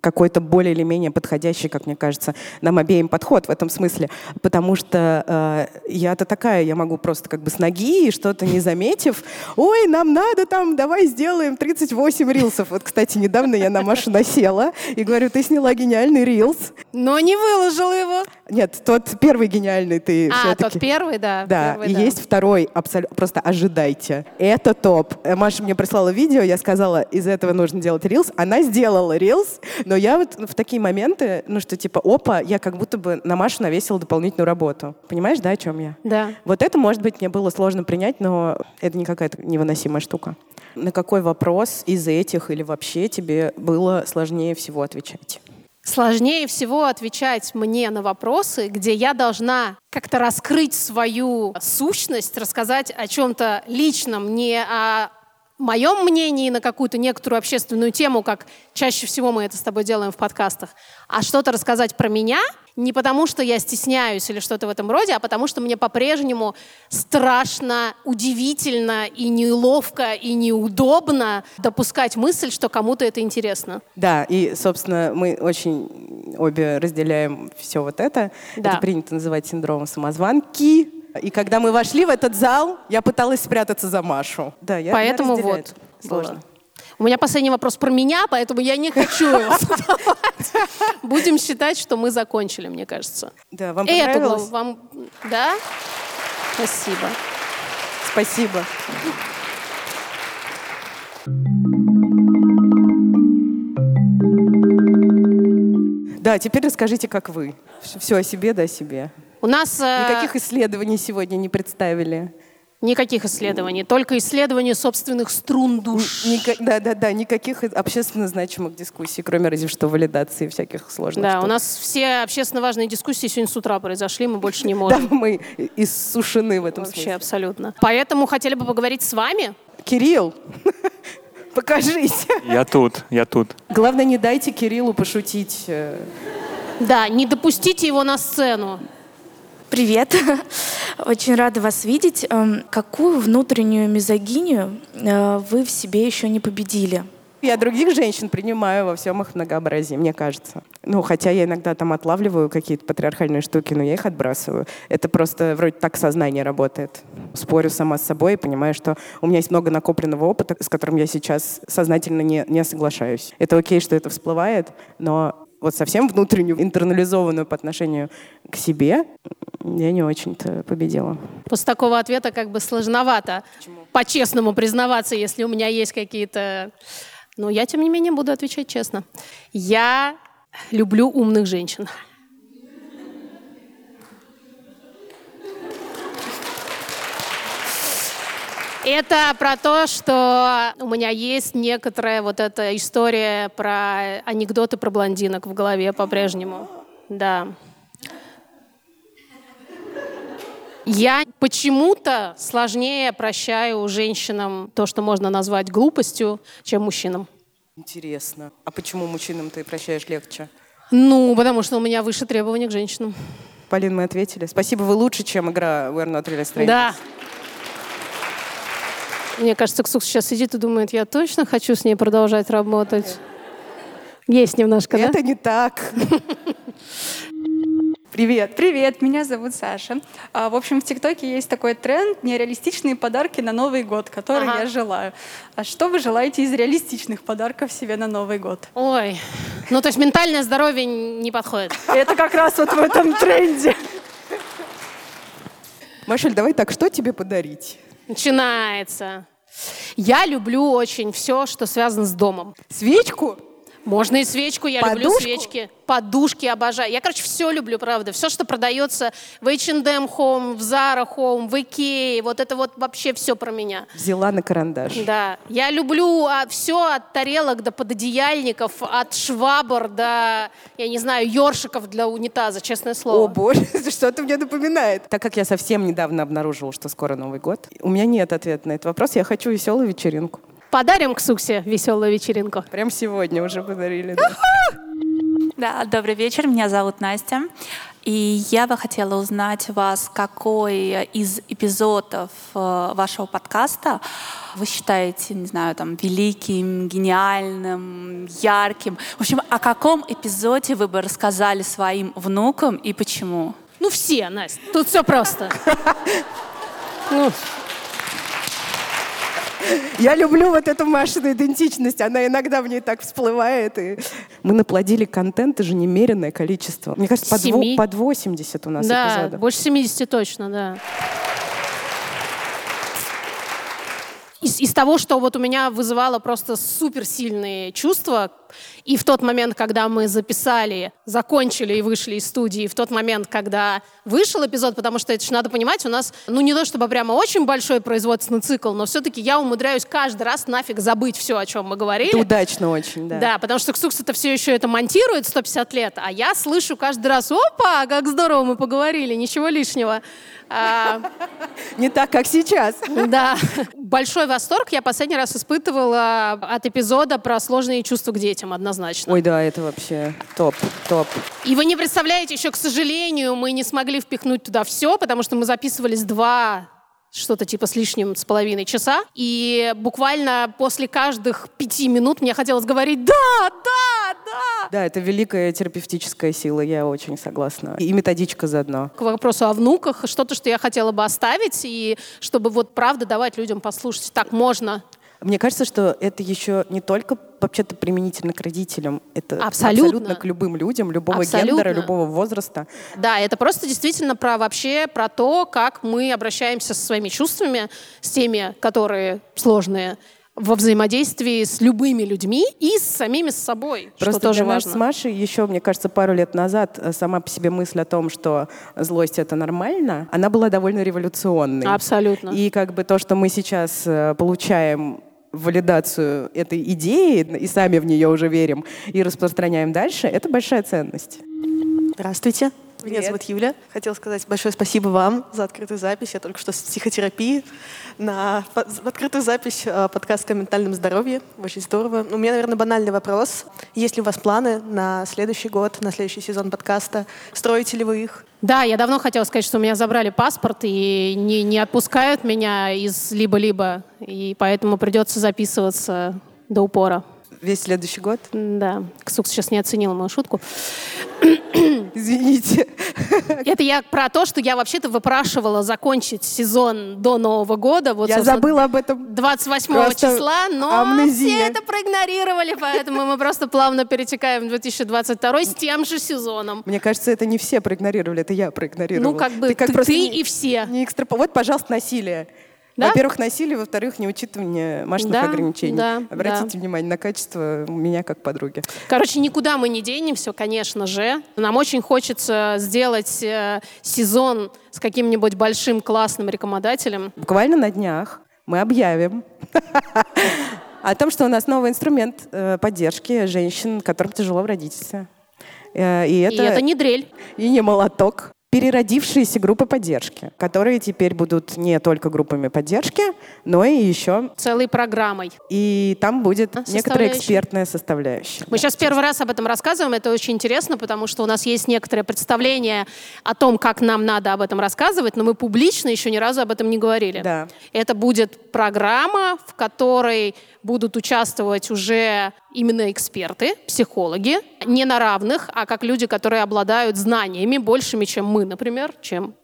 какой-то более или менее подходящий, как мне кажется, нам обеим подход в этом смысле. Потому что я-то такая, я могу просто как бы с ноги и что-то не заметив, ой, нам надо там, давай сделаем 38 рилсов. Вот, кстати, недавно я на Машу насела и говорю, ты сняла гениальный рилс. Но не выложила его. Нет, тот первый гениальный ты все-таки. Тот первый, да. Да, первый, и есть второй, просто ожидайте. Это топ. Маша мне прислала видео, я сказала, из этого нужно делать рилс. Она сделала рилс, но я вот в такие моменты, что типа, опа, я как будто бы на Машу навесила дополнительную работу. Понимаешь, да, о чем я? Да. Вот это, может быть, мне было сложно принять, но это не какая-то невыносимая штука. На какой вопрос из этих или вообще тебе было сложнее всего отвечать? Сложнее всего отвечать мне на вопросы, где я должна как-то раскрыть свою сущность, рассказать о чем-то личном, не о моем мнении на какую-то некоторую общественную тему, как чаще всего мы это с тобой делаем в подкастах, а что-то рассказать про меня, не потому что я стесняюсь или что-то в этом роде, а потому что мне по-прежнему страшно, удивительно и неловко, и неудобно допускать мысль, что кому-то это интересно. Да, и, собственно, мы очень обе разделяем все вот это. Да. Это принято называть синдромом самозванки. И когда мы вошли в этот зал, я пыталась спрятаться за Машу. Да, я поэтому вот сложно. Было. У меня последний вопрос про меня, поэтому я не хочу его задавать. Будем считать, что мы закончили, мне кажется. Да, вам понравилось? Да? Спасибо. Спасибо. Да, теперь расскажите, как вы. Все о себе, да о себе. У нас никаких исследований сегодня не представили. Никаких исследований, только исследования собственных струн душ. Никаких общественно значимых дискуссий, кроме разве что валидации всяких сложных штук. У нас все общественно важные дискуссии сегодня с утра произошли, мы больше не можем. Да, мы иссушены в этом смысле. Вообще, абсолютно. Поэтому хотели бы поговорить с вами. Кирилл, покажись. Я тут. Главное, не дайте Кириллу пошутить. Да, не допустите его на сцену. Привет. Очень рада вас видеть. Какую внутреннюю мизогинию вы в себе еще не победили? Я других женщин принимаю во всем их многообразии, мне кажется. Ну, хотя я иногда там отлавливаю какие-то патриархальные штуки, но я их отбрасываю. Это просто вроде так сознание работает. Спорю сама с собой и понимаю, что у меня есть много накопленного опыта, с которым я сейчас сознательно не соглашаюсь. Это окей, что это всплывает, но вот совсем внутреннюю, интернализованную по отношению к себе, я не очень-то победила. После такого ответа как бы сложновато. Почему? По-честному признаваться, если у меня есть какие-то... Но я, тем не менее, буду отвечать честно. Я люблю умных женщин. Это про то, что у меня есть некоторая вот эта история про анекдоты про блондинок в голове по-прежнему. Да. Я почему-то сложнее прощаю женщинам то, что можно назвать глупостью, чем мужчинам. Интересно. А почему мужчинам ты прощаешь легче? Ну, потому что у меня выше требования к женщинам. Полин, мы ответили. Спасибо, вы лучше, чем игра We're Not Really Strangers. Да. Мне кажется, Ксукс сейчас сидит и думает, я точно хочу с ней продолжать работать. Есть немножко, да? Это не так. Привет. Привет, меня зовут Саша. В общем, в ТикТоке есть такой тренд нереалистичные подарки на Новый год, который я желаю. А что вы желаете из реалистичных подарков себе на Новый год? Ой, ну то есть ментальное здоровье не подходит. Это как раз вот в этом тренде. Машуль, давай так, что тебе подарить? Начинается. Я люблю очень все, что связано с домом. Свечку? Можно и свечку, я люблю свечки. Подушки обожаю. Я, короче, все люблю, правда. Все, что продается в H&M Home, в Zara Home, в Ikea. Вот это вот вообще все про меня. Взяла на карандаш. Да. Я люблю все от тарелок до пододеяльников, от швабр до, я не знаю, ёршиков для унитаза, честное слово. О, боже, что-то мне напоминает. Так как я совсем недавно обнаружила, что скоро Новый год, у меня нет ответа на этот вопрос. Я хочу веселую вечеринку. Подарим Ксуксе веселую вечеринку. Прям сегодня уже подарили. Да. Да, добрый вечер, меня зовут Настя. И я бы хотела узнать вас, какой из эпизодов вашего подкаста вы считаете, не знаю, там, великим, гениальным, ярким. В общем, о каком эпизоде вы бы рассказали своим внукам и почему? Ну все, Настя, тут все просто. Я люблю вот эту Машину идентичность. Она иногда в ней так всплывает. И... Мы наплодили контента же немереное количество. Мне кажется, под 80 у нас эпизодов. Да, больше 70 точно, да. Из того, что вот у меня вызывало просто суперсильные чувства, и в тот момент, когда мы записали, закончили и вышли из студии, и в тот момент, когда вышел эпизод, потому что это же надо понимать, у нас, ну не то чтобы прямо очень большой производственный цикл, но все-таки я умудряюсь каждый раз нафиг забыть все, о чем мы говорили. Это удачно очень, да. Да, потому что Ксукс-то все еще это монтирует 150 лет, а я слышу каждый раз, опа, как здорово мы поговорили, ничего лишнего. Не так, как сейчас. Да. Большой восторг я последний раз испытывала от эпизода про сложные чувства к детям, однозначно. Ой, да, это вообще топ, топ. И вы не представляете, еще, к сожалению, мы не смогли впихнуть туда все, потому что мы записывались что-то типа с лишним, с половиной часа. И буквально после каждых 5 минут мне хотелось говорить «да, да, да». Да, это великая терапевтическая сила, я очень согласна. И методичка заодно. К вопросу о внуках, что-то, что я хотела бы оставить, и чтобы вот правда давать людям послушать. Так можно. Мне кажется, что это еще не только вообще-то применительно к родителям. Это абсолютно к любым людям, любого гендера, любого возраста. Да, это просто действительно про то, как мы обращаемся со своими чувствами, с теми, которые сложные, во взаимодействии с любыми людьми и с самими собой, просто что тоже важно. С Машей еще, мне кажется, пару лет назад сама по себе мысль о том, что злость — это нормально, она была довольно революционной. Абсолютно. И как бы то, что мы сейчас получаем валидацию этой идеи и сами в нее уже верим и распространяем дальше, это большая ценность. Здравствуйте. Привет. Меня зовут Юля. Хотела сказать большое спасибо вам за открытую запись. Я только что с психотерапии. В открытую запись подкаста о ментальном здоровье. Очень здорово. У меня, наверное, банальный вопрос. Есть ли у вас планы на следующий год, на следующий сезон подкаста? Строите ли вы их? Да, я давно хотела сказать, что у меня забрали паспорт и не отпускают меня из либо-либо. И поэтому придется записываться до упора. весь следующий год? Да. Ксукс сейчас не оценила мою шутку. Извините. Это я про то, что я вообще-то выпрашивала закончить сезон до Нового года. Вот, я забыла об этом. 28 числа, но амнезия. Все это проигнорировали, поэтому мы просто плавно перетекаем в 2022 с тем же сезоном. Мне кажется, это не все проигнорировали, это я проигнорировала. Ну, как бы ты и все. Вот, пожалуйста, насилие. Да? Во-первых, насилие, во-вторых, неучитывание Машиных ограничений. Да, обратите внимание на качество меня как подруги. Короче, никуда мы не денемся, конечно же. Нам очень хочется сделать сезон с каким-нибудь большим классным рекомендателем. Буквально на днях мы объявим о том, что у нас новый инструмент поддержки женщин, которым тяжело в родительстве. И это не дрель. И не молоток. Переродившиеся группы поддержки, которые теперь будут не только группами поддержки, но и еще... целой программой. И там будет некоторая экспертная составляющая. Мы сейчас первый раз об этом рассказываем, это очень интересно, потому что у нас есть некоторое представление о том, как нам надо об этом рассказывать, но мы публично еще ни разу об этом не говорили. Да. Это будет программа, в которой будут участвовать уже именно эксперты, психологи, не на равных, а как люди, которые обладают знаниями большими, чем мы, например.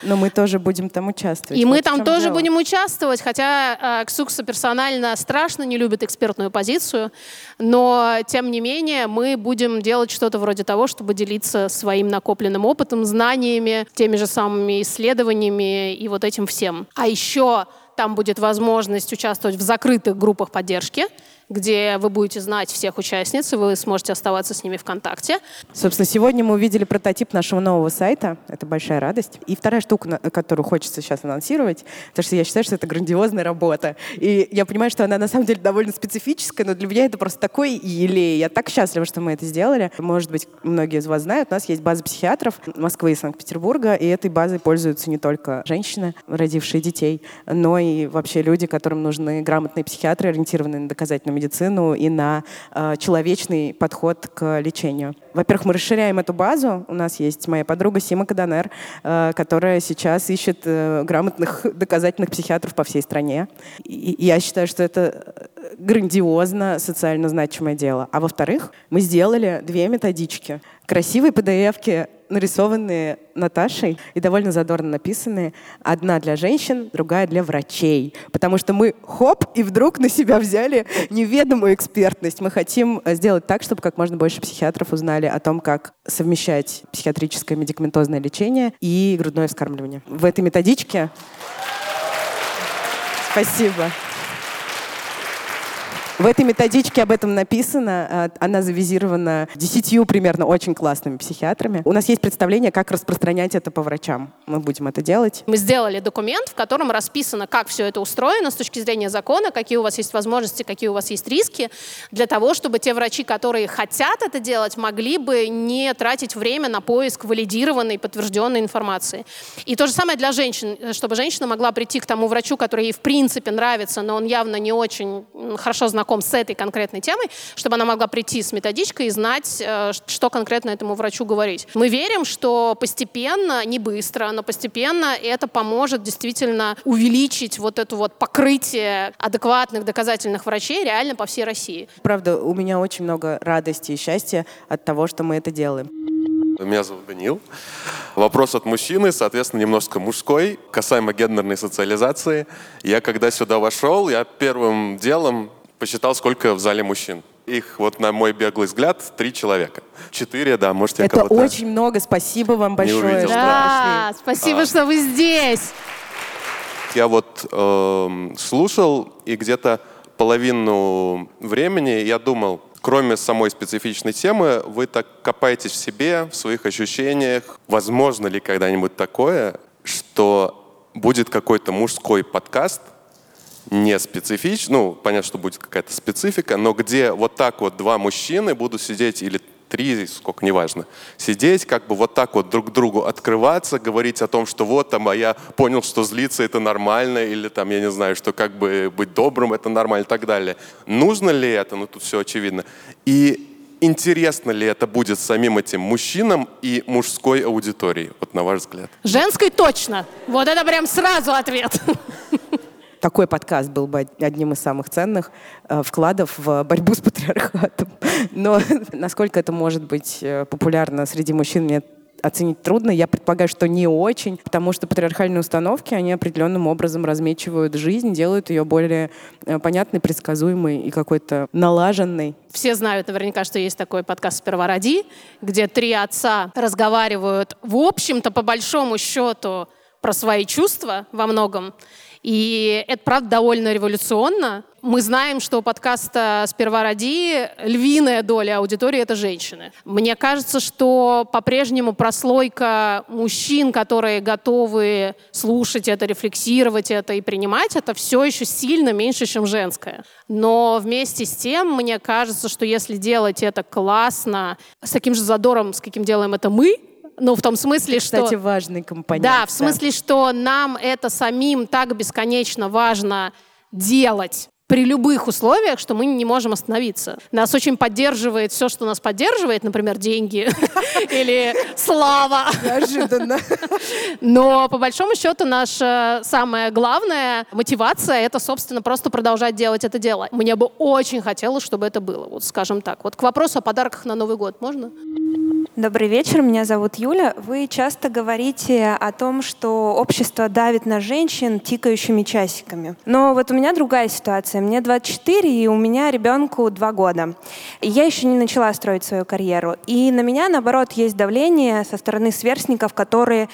Но мы тоже будем там участвовать. И мы там тоже будем участвовать, хотя Ксукса персонально страшно не любит экспертную позицию, но, тем не менее, мы будем делать что-то вроде того, чтобы делиться своим накопленным опытом, знаниями, теми же самыми исследованиями и вот этим всем. А еще там будет возможность участвовать в закрытых группах поддержки, где вы будете знать всех участниц, и вы сможете оставаться с ними в контакте. Собственно, сегодня мы увидели прототип нашего нового сайта. Это большая радость. И вторая штука, которую хочется сейчас анонсировать, потому что я считаю, что это грандиозная работа. И я понимаю, что она на самом деле довольно специфическая, но для меня это просто такой елей. Я так счастлива, что мы это сделали. Может быть, многие из вас знают, у нас есть база психиатров Москвы и Санкт-Петербурга, и этой базой пользуются не только женщины, родившие детей, но и вообще люди, которым нужны грамотные психиатры, ориентированные на доказательную медицину и на человечный подход к лечению. Во-первых, мы расширяем эту базу. У нас есть моя подруга Сима Кадонер, которая сейчас ищет грамотных доказательных психиатров по всей стране. И я считаю, что это грандиозно социально значимое дело. А во-вторых, мы сделали две методички. Красивые PDF-ки, нарисованные Наташей и довольно задорно написанные. Одна для женщин, другая для врачей. Потому что мы, хоп, и вдруг на себя взяли неведомую экспертность. Мы хотим сделать так, чтобы как можно больше психиатров узнали о том, как совмещать психиатрическое медикаментозное лечение и грудное вскармливание. В этой методичке... Спасибо. В этой методичке об этом написано. Она завизирована 10 примерно очень классными психиатрами. У нас есть представление, как распространять это по врачам. Мы будем это делать. Мы сделали документ, в котором расписано, как все это устроено с точки зрения закона, какие у вас есть возможности, какие у вас есть риски, для того, чтобы те врачи, которые хотят это делать, могли бы не тратить время на поиск валидированной, подтвержденной информации. И то же самое для женщин, чтобы женщина могла прийти к тому врачу, который ей в принципе нравится, но он явно не очень хорошо знаком с этой конкретной темой, чтобы она могла прийти с методичкой и знать, что конкретно этому врачу говорить. Мы верим, что постепенно, не быстро, но постепенно это поможет действительно увеличить вот это вот покрытие адекватных доказательных врачей реально по всей России. Правда, у меня очень много радости и счастья от того, что мы это делаем. Меня зовут Даниил. Вопрос от мужчины, соответственно, немножко мужской, касаемо гендерной социализации. Я когда сюда вошел, я первым делом посчитал, сколько в зале мужчин. Их, вот на мой беглый взгляд, 3 человека. 4, да, может, я кого-то... Это очень много, спасибо вам большое. Не увидел, да, спасибо, что вы здесь. Я вот слушал, и где-то половину времени я думал, кроме самой специфичной темы, вы так копаетесь в себе, в своих ощущениях. Возможно ли когда-нибудь такое, что будет какой-то мужской подкаст, не специфично, ну, понятно, что будет какая-то специфика, но где вот так вот 2 мужчины будут сидеть, или 3, сколько, неважно, сидеть, как бы вот так вот друг другу открываться, говорить о том, что вот там, а я понял, что злиться это нормально, или там, я не знаю, что как бы быть добрым это нормально и так далее. Нужно ли это? Ну, тут все очевидно. И интересно ли это будет самим этим мужчинам и мужской аудитории, вот на ваш взгляд? Женской точно. Вот это прям сразу ответ. такой подкаст был бы одним из самых ценных вкладов в борьбу с патриархатом. Но насколько это может быть популярно среди мужчин, мне оценить трудно. Я предполагаю, что не очень, потому что патриархальные установки, они определенным образом размечивают жизнь, делают ее более понятной, предсказуемой и какой-то налаженной. Все знают наверняка, что есть такой подкаст «Сперва роди», где три отца разговаривают, в общем-то, по большому счету, про свои чувства во многом. И это, правда, довольно революционно. Мы знаем, что у подкаста «Сперва роди» львиная доля аудитории — это женщины. Мне кажется, что по-прежнему прослойка мужчин, которые готовы слушать это, рефлексировать это и принимать, это все еще сильно меньше, чем женское. Но вместе с тем, мне кажется, что если делать это классно, с таким же задором, с каким делаем это мы, ну, в том смысле, что... Кстати, важный компонент. Да, в смысле, что нам это самим так бесконечно важно делать при любых условиях, что мы не можем остановиться. Нас очень поддерживает все, что нас поддерживает, например, деньги или слава. Неожиданно. Но, по большому счету, наша самая главная мотивация — это, собственно, просто продолжать делать это дело. Мне бы очень хотелось, чтобы это было, вот скажем так. Вот к вопросу о подарках на Новый год можно? Добрый вечер, меня зовут Юля. Вы часто говорите о том, что общество давит на женщин тикающими часиками. Но вот у меня другая ситуация. Мне 24, и у меня ребенку 2 года. Я еще не начала строить свою карьеру. И на меня, наоборот, есть давление со стороны сверстников, которые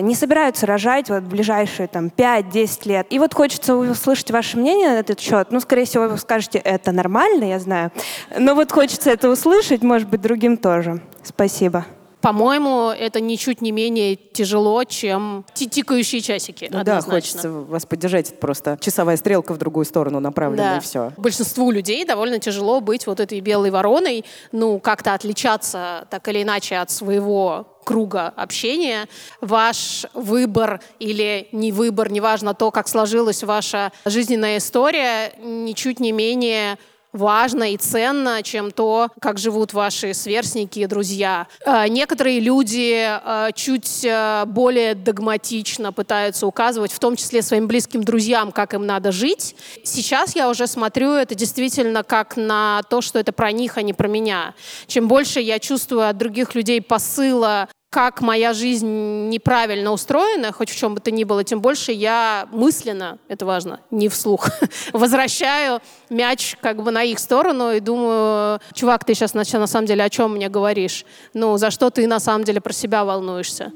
не собираются рожать вот в ближайшие там, 5-10 лет. И вот хочется услышать ваше мнение на этот счет. Ну, скорее всего, вы скажете, это нормально, я знаю. Но вот хочется это услышать, может быть, другим тоже. Спасибо. По-моему, это ничуть не менее тяжело, чем тикающие часики. Ну однозначно. Да, хочется вас поддержать. Это просто часовая стрелка в другую сторону направлена, да. И все. Большинству людей довольно тяжело быть вот этой белой вороной, ну, как-то отличаться так или иначе от своего круга общения. Ваш выбор или не выбор, неважно то, как сложилась ваша жизненная история, ничуть не менее важно и ценно, чем то, как живут ваши сверстники и друзья. Некоторые люди чуть более догматично пытаются указывать, в том числе своим близким друзьям, как им надо жить. Сейчас я уже смотрю это действительно как на то, что это про них, а не про меня. Чем больше я чувствую от других людей посыла, как моя жизнь неправильно устроена, хоть в чем бы то ни было, тем больше я мысленно, это важно, не вслух, возвращаю мяч как бы на их сторону и думаю, чувак, ты сейчас на самом деле о чем мне говоришь? Ну, за что ты на самом деле про себя волнуешься?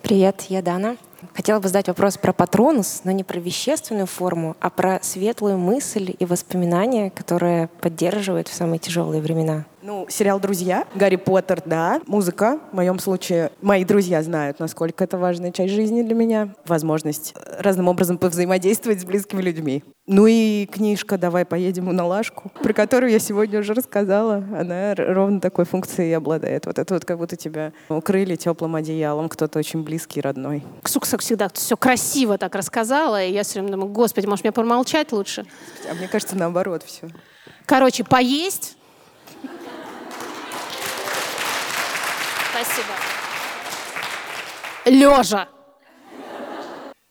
Привет, я Дана. Хотела бы задать вопрос про патронус, но не про вещественную форму, а про светлую мысль и воспоминания, которые поддерживают в самые тяжелые времена. Ну, сериал «Друзья», «Гарри Поттер», да, музыка. В моем случае мои друзья знают, насколько это важная часть жизни для меня. Возможность разным образом повзаимодействовать с близкими людьми. Ну и книжка «Давай поедем на Лашку», про которую я сегодня уже рассказала. Она ровно такой функцией и обладает. Вот это вот как будто тебя укрыли теплым одеялом, кто-то очень близкий, родной. Ксукса всегда все красиво так рассказала, и я все время думаю, господи, может, мне помолчать лучше? А мне кажется, наоборот все. Короче, поесть... Спасибо. Лёжа.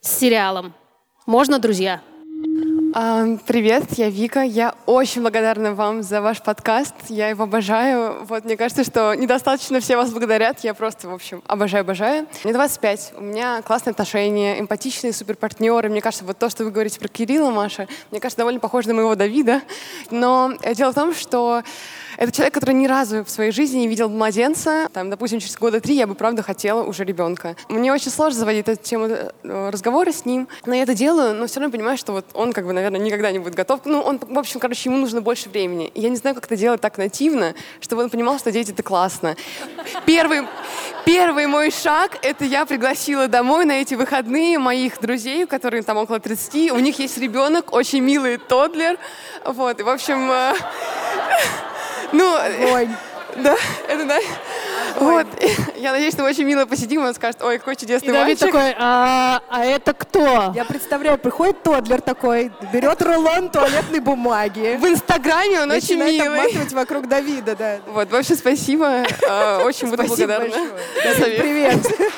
С сериалом. Можно, друзья? Привет, я Вика. Я очень благодарна вам за ваш подкаст. Я его обожаю. Вот, мне кажется, что недостаточно все вас благодарят. Я просто, в общем, обожаю. Мне 25. У меня классные отношения, эмпатичные суперпартнеры. Мне кажется, вот то, что вы говорите про Кирилла, Маша, мне кажется, довольно похоже на моего Давида. Но дело в том, что это человек, который ни разу в своей жизни не видел младенца. Там, допустим, через 3 года я бы, правда, хотела уже ребенка. Мне очень сложно заводить эту тему разговора с ним. Но я это делаю, но все равно понимаю, что вот он, как бы, наверное, никогда не будет готов. Ну, он, в общем, короче, ему нужно больше времени. Я не знаю, как это делать так нативно, чтобы он понимал, что дети — это классно. Первый мой шаг — это я пригласила домой на эти выходные моих друзей, которые там около 30. У них есть ребенок, очень милый тоддлер. Вот, и, в общем... Ну, да, это да. Вот, я надеюсь, что мы очень мило посидим, он скажет, ой, какой чудесный мальчик. И Давид такой, а это кто? Я представляю, приходит тоддлер такой, берет рулон туалетной бумаги. В Инстаграме он очень милый. Начинает обматывать вокруг Давида, да. Вот, вообще спасибо, очень буду благодарна. Спасибо большое. Привет.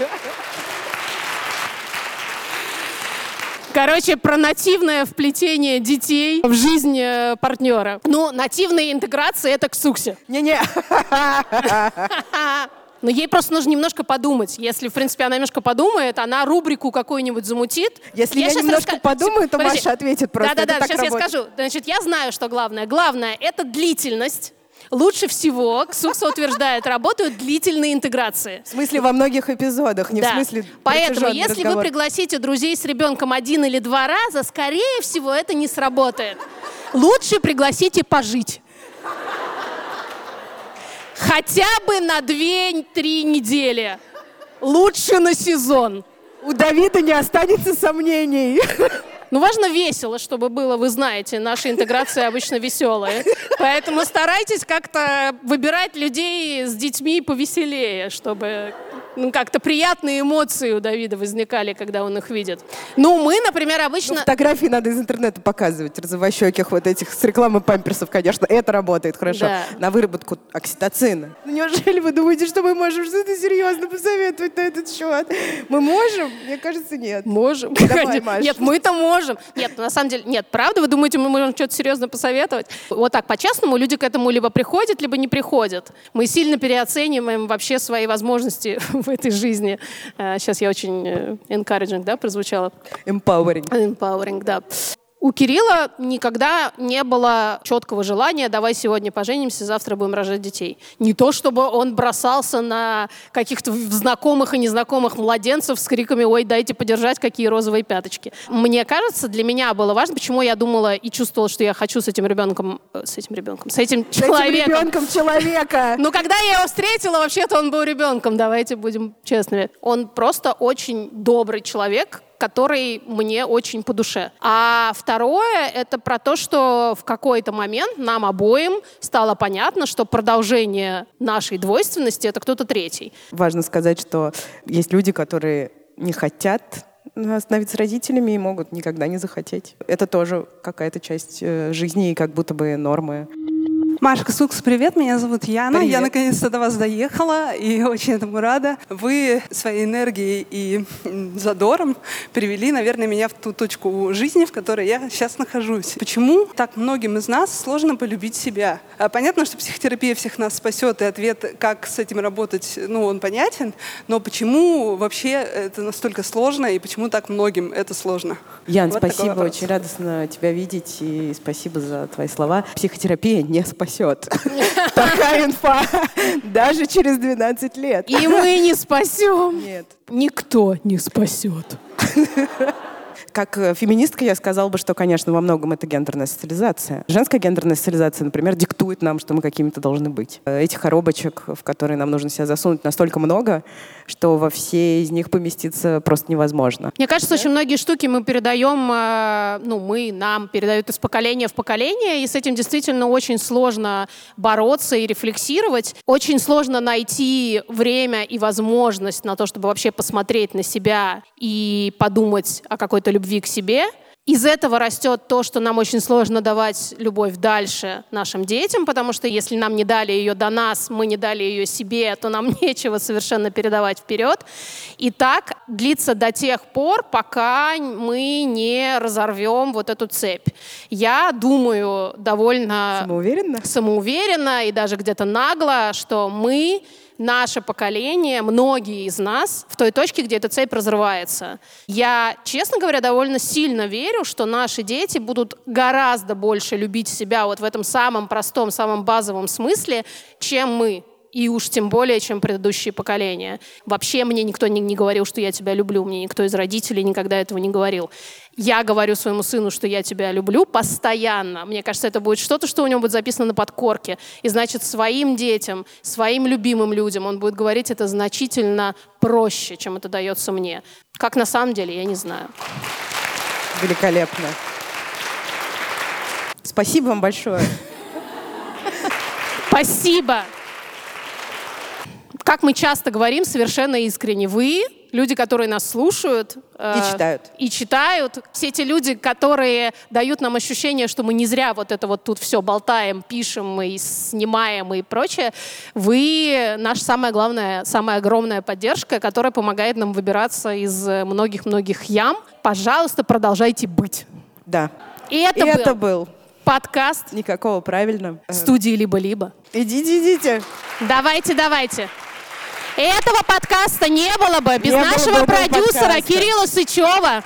Короче, про нативное вплетение детей в жизнь партнера. Ну, нативная интеграция — это к Суксе. Не-не. Но ей просто нужно немножко подумать. Если, в принципе, она немножко подумает, она рубрику какую-нибудь замутит. Если я немножко подумаю, то подожди. Маша ответит просто. Да-да-да, сейчас работает. Я скажу. Значит, я знаю, что главное. Главное — это длительность. Лучше всего, Ксукса утверждает, работают длительные интеграции. В смысле, во многих эпизодах, не в смысле. Поэтому, если вы пригласите друзей с ребенком 1 или 2 раза, скорее всего, это не сработает. Лучше пригласите пожить. Хотя бы на 2-3 недели. Лучше на сезон. У Давида не останется сомнений. Ну, важно весело, чтобы было, вы знаете, наши интеграции обычно веселые. Поэтому старайтесь как-то выбирать людей с детьми повеселее, чтобы как-то приятные эмоции у Давида возникали, когда он их видит. Ну, мы, например, обычно... Ну, фотографии надо из интернета показывать, розовощеких вот этих, с рекламы памперсов, конечно, это работает хорошо. Да. На выработку окситоцина. Ну, неужели вы думаете, что мы можем что-то серьезно посоветовать на этот счет? Мы можем? Мне кажется, нет. Можем. Давай, Маша. Нет, мы-то можем. Нет, на самом деле, нет, правда, вы думаете, мы можем что-то серьезно посоветовать? Вот так, по-честному, люди к этому либо приходят, либо не приходят. Мы сильно переоцениваем вообще свои возможности в этой жизни. Сейчас я очень encouraging, да, прозвучала? Empowering, да. У Кирилла никогда не было четкого желания «давай сегодня поженимся, завтра будем рожать детей». Не то, чтобы он бросался на каких-то знакомых и незнакомых младенцев с криками «Ой, дайте подержать, какие розовые пяточки». Мне кажется, для меня было важно, почему я думала и чувствовала, что я хочу с этим человеком. Ну, когда я его встретила, вообще-то он был ребенком, давайте будем честными. Он просто очень добрый человек, который мне очень по душе. А второе, это про то, что в какой-то момент нам обоим стало понятно, что продолжение нашей двойственности — это кто-то третий. Важно сказать, что есть люди, которые не хотят становиться родителями и могут никогда не захотеть. Это тоже какая-то часть жизни и как будто бы нормы. Машка, Сукс, привет, меня зовут Яна. Привет. Я наконец-то до вас доехала и очень этому рада. Вы своей энергией и задором привели, наверное, меня в ту точку жизни, в которой я сейчас нахожусь. Почему так многим из нас сложно полюбить себя? Понятно, что психотерапия всех нас спасет, и ответ, как с этим работать, ну, он понятен, но почему вообще это настолько сложно, и почему так многим это сложно? Ян, вот спасибо, очень радостно тебя видеть, и спасибо за твои слова. Психотерапия не спасет. Такая инфа. Даже через 12 лет. И мы не спасем. Нет. Никто не спасет. Как феминистка я сказала бы, что, конечно, во многом это гендерная социализация. Женская гендерная социализация, например, диктует нам, что мы какими-то должны быть. Этих коробочек, в которые нам нужно себя засунуть, настолько много, что во все из них поместиться просто невозможно. Мне кажется, очень многие штуки мы передаем, нам передают из поколения в поколение, и с этим действительно очень сложно бороться и рефлексировать. Очень сложно найти время и возможность на то, чтобы вообще посмотреть на себя и подумать о какой-то любви к себе. Из этого растет то, что нам очень сложно давать любовь дальше нашим детям, потому что если нам не дали ее до нас, мы не дали ее себе, то нам нечего совершенно передавать вперед. И так длится до тех пор, пока мы не разорвем вот эту цепь. Я думаю довольно самоуверенно и даже где-то нагло, что мы... Наше поколение, многие из нас в той точке, где эта цепь разрывается. Я, честно говоря, довольно сильно верю, что наши дети будут гораздо больше любить себя вот в этом самом простом, самом базовом смысле, чем мы. И уж тем более, чем предыдущие поколения. Вообще мне никто не говорил, что я тебя люблю. Мне никто из родителей никогда этого не говорил. Я говорю своему сыну, что я тебя люблю постоянно. Мне кажется, это будет что-то, что у него будет записано на подкорке. И значит, своим детям, своим любимым людям он будет говорить это значительно проще, чем это дается мне. Как на самом деле, я не знаю. Великолепно. Спасибо вам большое. Спасибо. как мы часто говорим, совершенно искренне, вы, люди, которые нас слушают и читают, все те люди, которые дают нам ощущение, что мы не зря вот это вот тут все болтаем, пишем и снимаем и прочее, вы наша самая главная, самая огромная поддержка, которая помогает нам выбираться из многих-многих ям. Пожалуйста, продолжайте быть. Да. И это был подкаст «Никакого правильно» студии «Либо-Либо». Идите. Давайте. Этого подкаста не было бы без нашего продюсера Кирилла Сычева,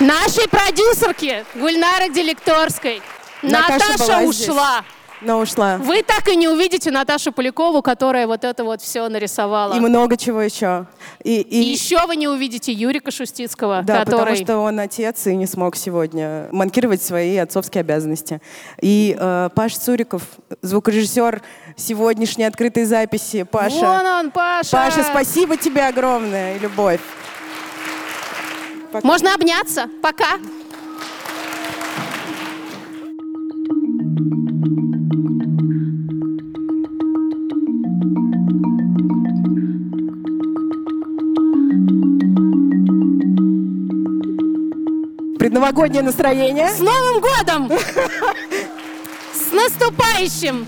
нашей продюсерки Гульнары Делекторской. Наташа ушла. Но ушла. Вы так и не увидите Наташу Полякову, которая вот это вот все нарисовала. И много чего еще. И еще вы не увидите Юрика Шустицкого, да, который... потому что он отец и не смог сегодня манкировать свои отцовские обязанности. И Паша Цуриков, звукорежиссер сегодняшней открытой записи. Паша. Вон он, Паша! Паша, спасибо тебе огромное, любовь. Пока. Можно обняться. Пока. Предновогоднее настроение. С Новым годом! С наступающим!